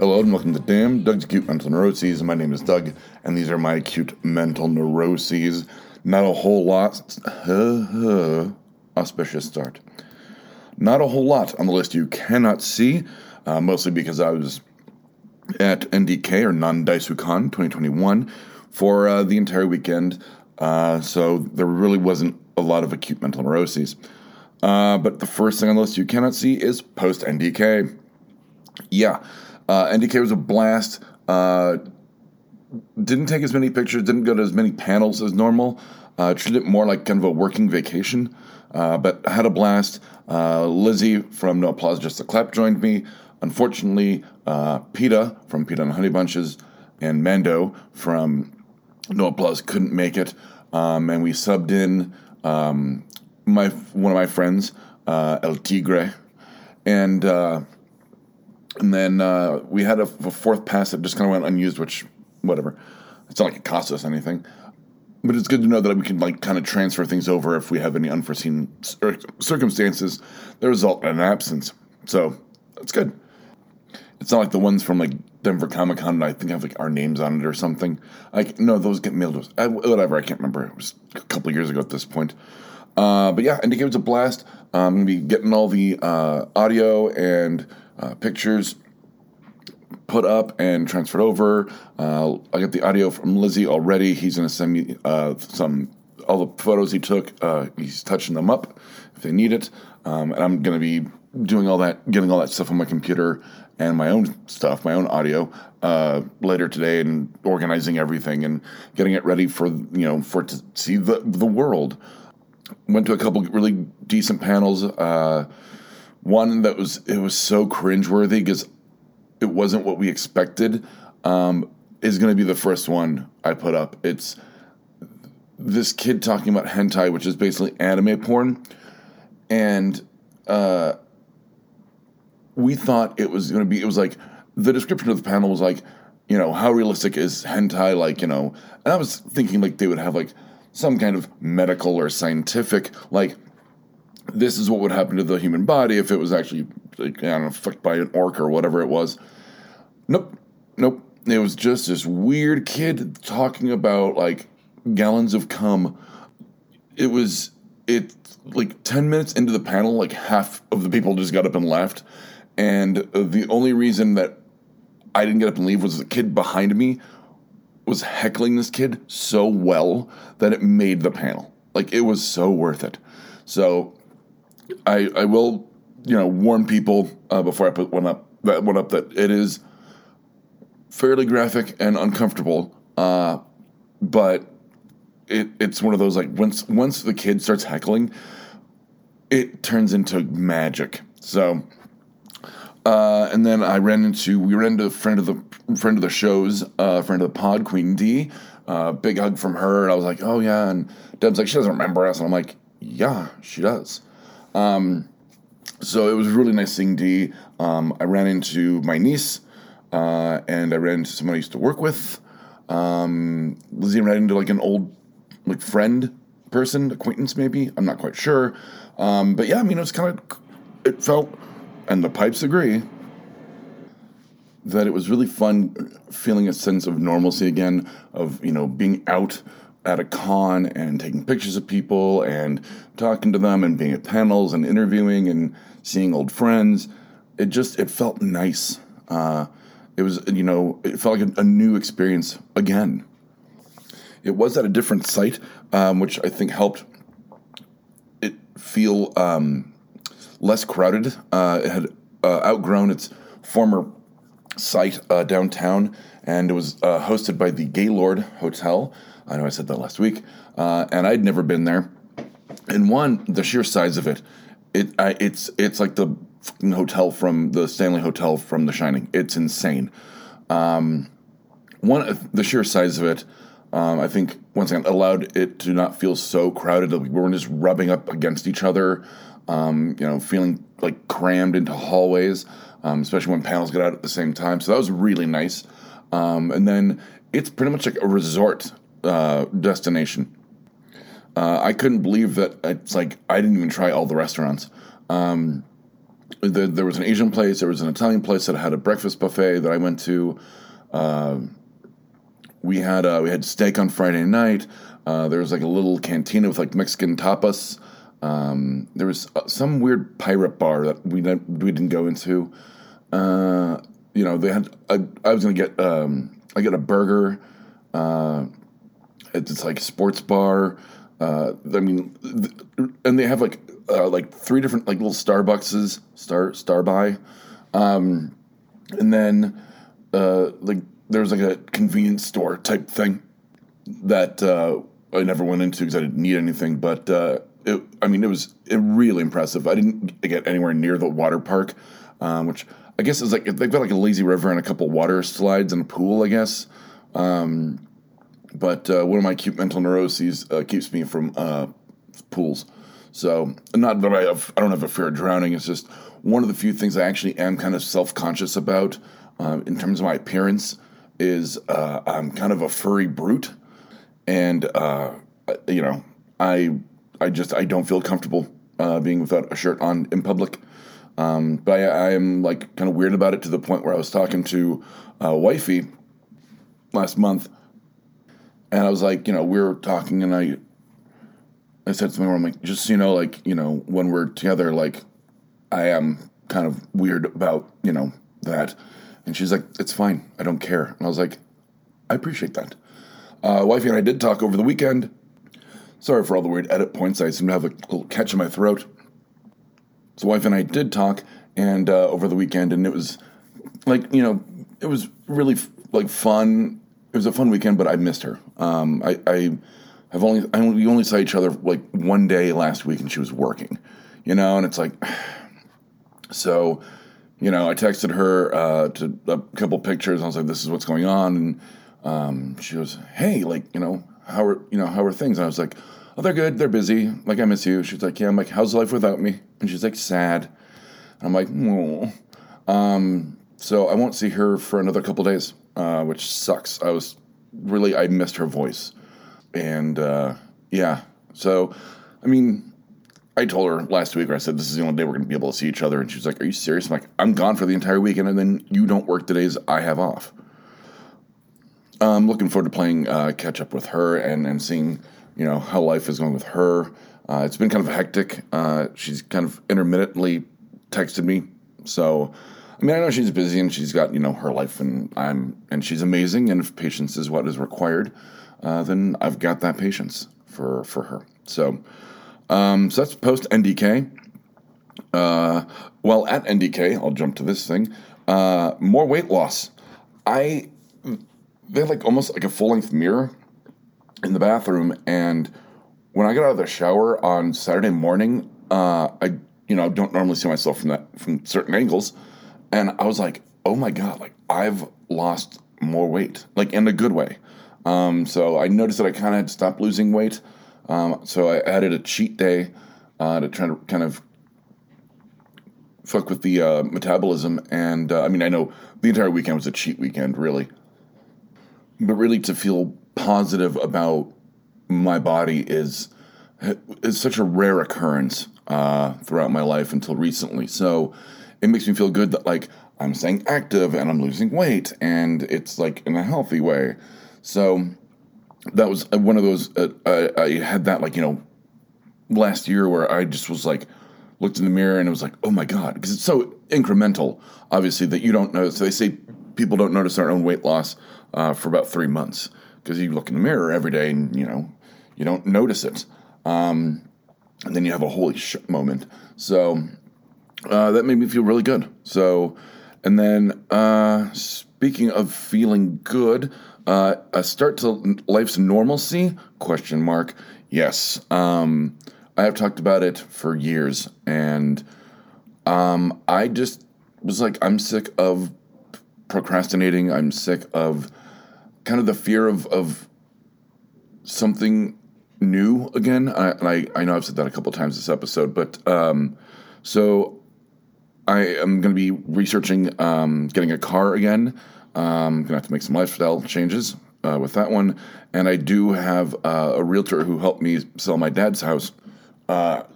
Hello and welcome to Damn Doug's Cute Mental Neuroses. My name is Doug, and these are my cute mental neuroses. Not a whole lot. Auspicious start. Not a whole lot on the list you cannot see, mostly because I was at NDK, or Non-Daisukan 2021, for the entire weekend, so there really wasn't a lot of acute mental neuroses. But the first thing on the list you cannot see is post-NDK. Yeah, NDK was a blast. Didn't take as many pictures, didn't go to as many panels as normal. Treated it more like kind of a working vacation, but had a blast. Lizzie from No Applause, Just the Clap joined me. Unfortunately, Pita from Pitas and Honeybunches and Mando from No Applause couldn't make it, and we subbed in one of my friends, El Tigre, and then we had a fourth pass that just kind of went unused, which, whatever. It's not like it cost us anything. But it's good to know that we can, like, kind of transfer things over if we have any unforeseen circumstances that result in an absence. So, that's good. It's not like the ones from, like, Denver Comic Con that I think have, like, our names on it or something. Like, no, those get mailed to us. Whatever, I can't remember. It was a couple years ago at this point. But yeah, NDK was a blast. I'm going to be getting all the audio and pictures put up and transferred over. I got the audio from Lizzie already. He's going to send me all the photos he took. He's touching them up if they need it. And I'm going to be doing all that, getting all that stuff on my computer and my own stuff, my own audio, later today, and organizing everything and getting it ready for, for it to see the world. Went to a couple really decent panels. One that was so cringeworthy because it wasn't what we expected, is going to be the first one I put up. It's this kid talking about hentai, which is basically anime porn, and we thought it was going to be, it was like, the description of the panel was like, how realistic is hentai, and I was thinking, like, they would have, like, some kind of medical or scientific, like, this is what would happen to the human body if it was actually, fucked by an orc or whatever it was. Nope. It was just this weird kid talking about, gallons of cum. It was 10 minutes into the panel, half of the people just got up and left. And the only reason that I didn't get up and leave was the kid behind me was heckling this kid so well that it made the panel. It was so worth it. So I will, warn people before I put one up that it is fairly graphic and uncomfortable, but it's one of those, once the kid starts heckling, it turns into magic. So, and then we ran into a friend of the show's, friend of the pod, Queen D, big hug from her, and I was like, oh yeah, and Deb's like, she doesn't remember us, and I'm like, yeah, she does. So it was really nice seeing Dee. I ran into my niece, and I ran into someone I used to work with. Lizzie ran into an old friend person, acquaintance maybe. I'm not quite sure. But yeah, it's it felt, and the pipes agree, that it was really fun feeling a sense of normalcy again, of, being out at a con and taking pictures of people and talking to them and being at panels and interviewing and seeing old friends. It felt nice. It was, it felt like a new experience again. It was at a different site, which I think helped it feel less crowded. It had outgrown its former site downtown, and it was hosted by the Gaylord Hotel. I know I said that last week, and I'd never been there. And one, the sheer size of it, it's like the fucking hotel from the Stanley Hotel from The Shining. It's insane. One, the sheer size of it, I think, once again, allowed it to not feel so crowded that we weren't just rubbing up against each other, feeling crammed into hallways, especially when panels get out at the same time. So that was really nice. And then it's pretty much like a resort destination. I couldn't believe that I didn't even try all the restaurants. There was an Asian place. There was an Italian place that had a breakfast buffet that I went to. We had steak on Friday night. There was like a little cantina with like Mexican tapas. There was some weird pirate bar that we didn't go into. They had. I was gonna get. I got a burger. It's like a sports bar. And they have like three different like little Starbuckses. Starbuy. There was like a convenience store type thing that I never went into because I didn't need anything. But it was really impressive. I didn't get anywhere near the water park, which I guess is like they've got like a lazy river and a couple water slides and a pool, I guess. But one of my cute mental neuroses keeps me from pools. So not that I don't have a fear of drowning. It's just one of the few things I actually am kind of self-conscious about in terms of my appearance. Is I'm kind of a furry brute, and I don't feel comfortable being without a shirt on in public. But I am like kind of weird about it to the point where I was talking to wifey last month, and I was like, we were talking, and I said something where I'm like, just so you know, when we're together, I am kind of weird about that. And she's like, it's fine. I don't care. And I was like, I appreciate that. Wifey and I did talk over the weekend. Sorry for all the weird edit points. I seem to have a little catch in my throat. So wifey and I did talk and over the weekend. And it was it was really fun. It was a fun weekend, but I missed her. We only saw each other like one day last week and she was working, and it's like, so... I texted her to a couple pictures. I was like, "This is what's going on," and she goes, "Hey, how are things?" And I was like, "Oh, they're good. They're busy. I miss you." She's like, "Yeah." I'm like, "How's life without me?" And she's like, "Sad." And I'm like, "No." So I won't see her for another couple days, which sucks. I missed her voice, and yeah. So, I told her last week, I said, this is the only day we're going to be able to see each other. And she's like, are you serious? I'm like, I'm gone for the entire weekend, and then you don't work the days I have off. I'm looking forward to playing catch up with her and seeing, how life is going with her. It's been kind of hectic. She's kind of intermittently texted me. So, I know she's busy and she's got, her life and she's amazing. And if patience is what is required, then I've got that patience for her. So... So that's post NDK. Well, at NDK, I'll jump to this thing. More weight loss. They had almost like a full length mirror in the bathroom, and when I got out of the shower on Saturday morning, I don't normally see myself from certain angles, and I was like, oh my god, I've lost more weight, in a good way. So I noticed that I kind of had stopped losing weight. So I added a cheat day to try to kind of fuck with the metabolism. And, I know the entire weekend was a cheat weekend, really. But really to feel positive about my body is such a rare occurrence throughout my life until recently. So it makes me feel good that, I'm staying active and I'm losing weight. And it's, in a healthy way. So... that was one of those, I had that, last year where I just was, looked in the mirror and it was like, oh, my God. Because it's so incremental, obviously, that you don't notice. So they say people don't notice their own weight loss for about 3 months because you look in the mirror every day and, you don't notice it. And then you have a holy shit moment. So that made me feel really good. So, and then speaking of feeling good... a start to life's normalcy? ? Yes. I have talked about it for years, and I just was like, I'm sick of procrastinating. I'm sick of kind of the fear of something new again. I know I've said that a couple times this episode, but so I am going to be researching getting a car again. I'm going to have to make some lifestyle changes with that one. And I do have a realtor who helped me sell my dad's house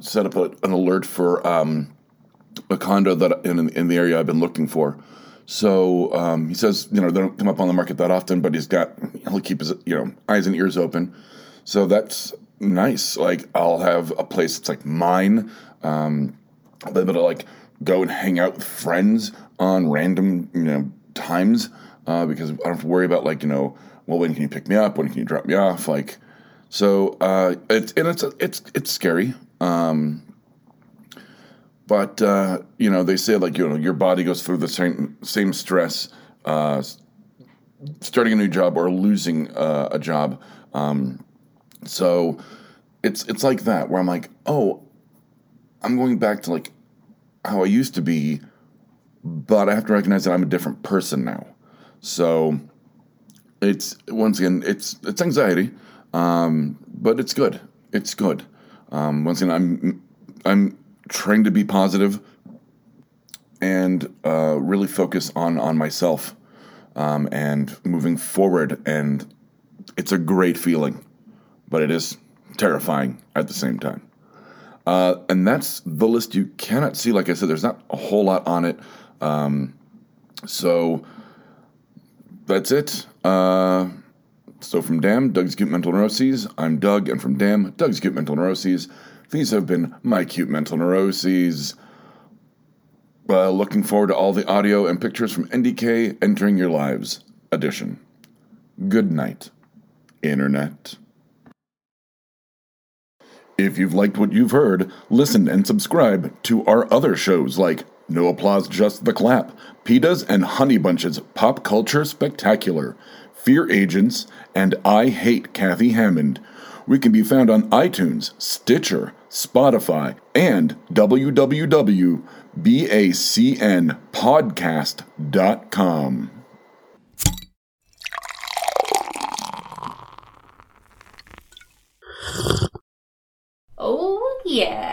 set up an alert for a condo that in the area I've been looking for. So he says, you know, they don't come up on the market that often, but he'll keep his, you know, eyes and ears open. So that's nice. Like, I'll have a place that's like mine. I'll be able to like go and hang out with friends on random, you know, times because I don't have to worry about like, you know, well, when can you pick me up? When can you drop me off? Like, so it's scary. But you know, they say like, you know, your body goes through the same stress starting a new job or losing a job. So it's like that where I'm like, oh, I'm going back to like how I used to be, but I have to recognize that I'm a different person now. So it's, once again, it's anxiety, but it's good. It's good. Once again, I'm trying to be positive and really focus on myself and moving forward. And it's a great feeling, but it is terrifying at the same time. And that's the list you cannot see. Like I said, there's not a whole lot on it. So that's it. So from DAM, Doug's Cute Mental Neuroses, I'm Doug, and from DAM, Doug's Cute Mental Neuroses, these have been my cute mental neuroses. Looking forward to all the audio and pictures from NDK Entering Your Lives edition. Good night, Internet. If you've liked what you've heard, listen and subscribe to our other shows like No Applause, Just the Clap, Pitas and Honeybunches, Pop Culture Spectacular, Fear Agents, and I Hate Kathy Hammond. We can be found on iTunes, Stitcher, Spotify, and www.bacnpodcast.com. Oh, yeah.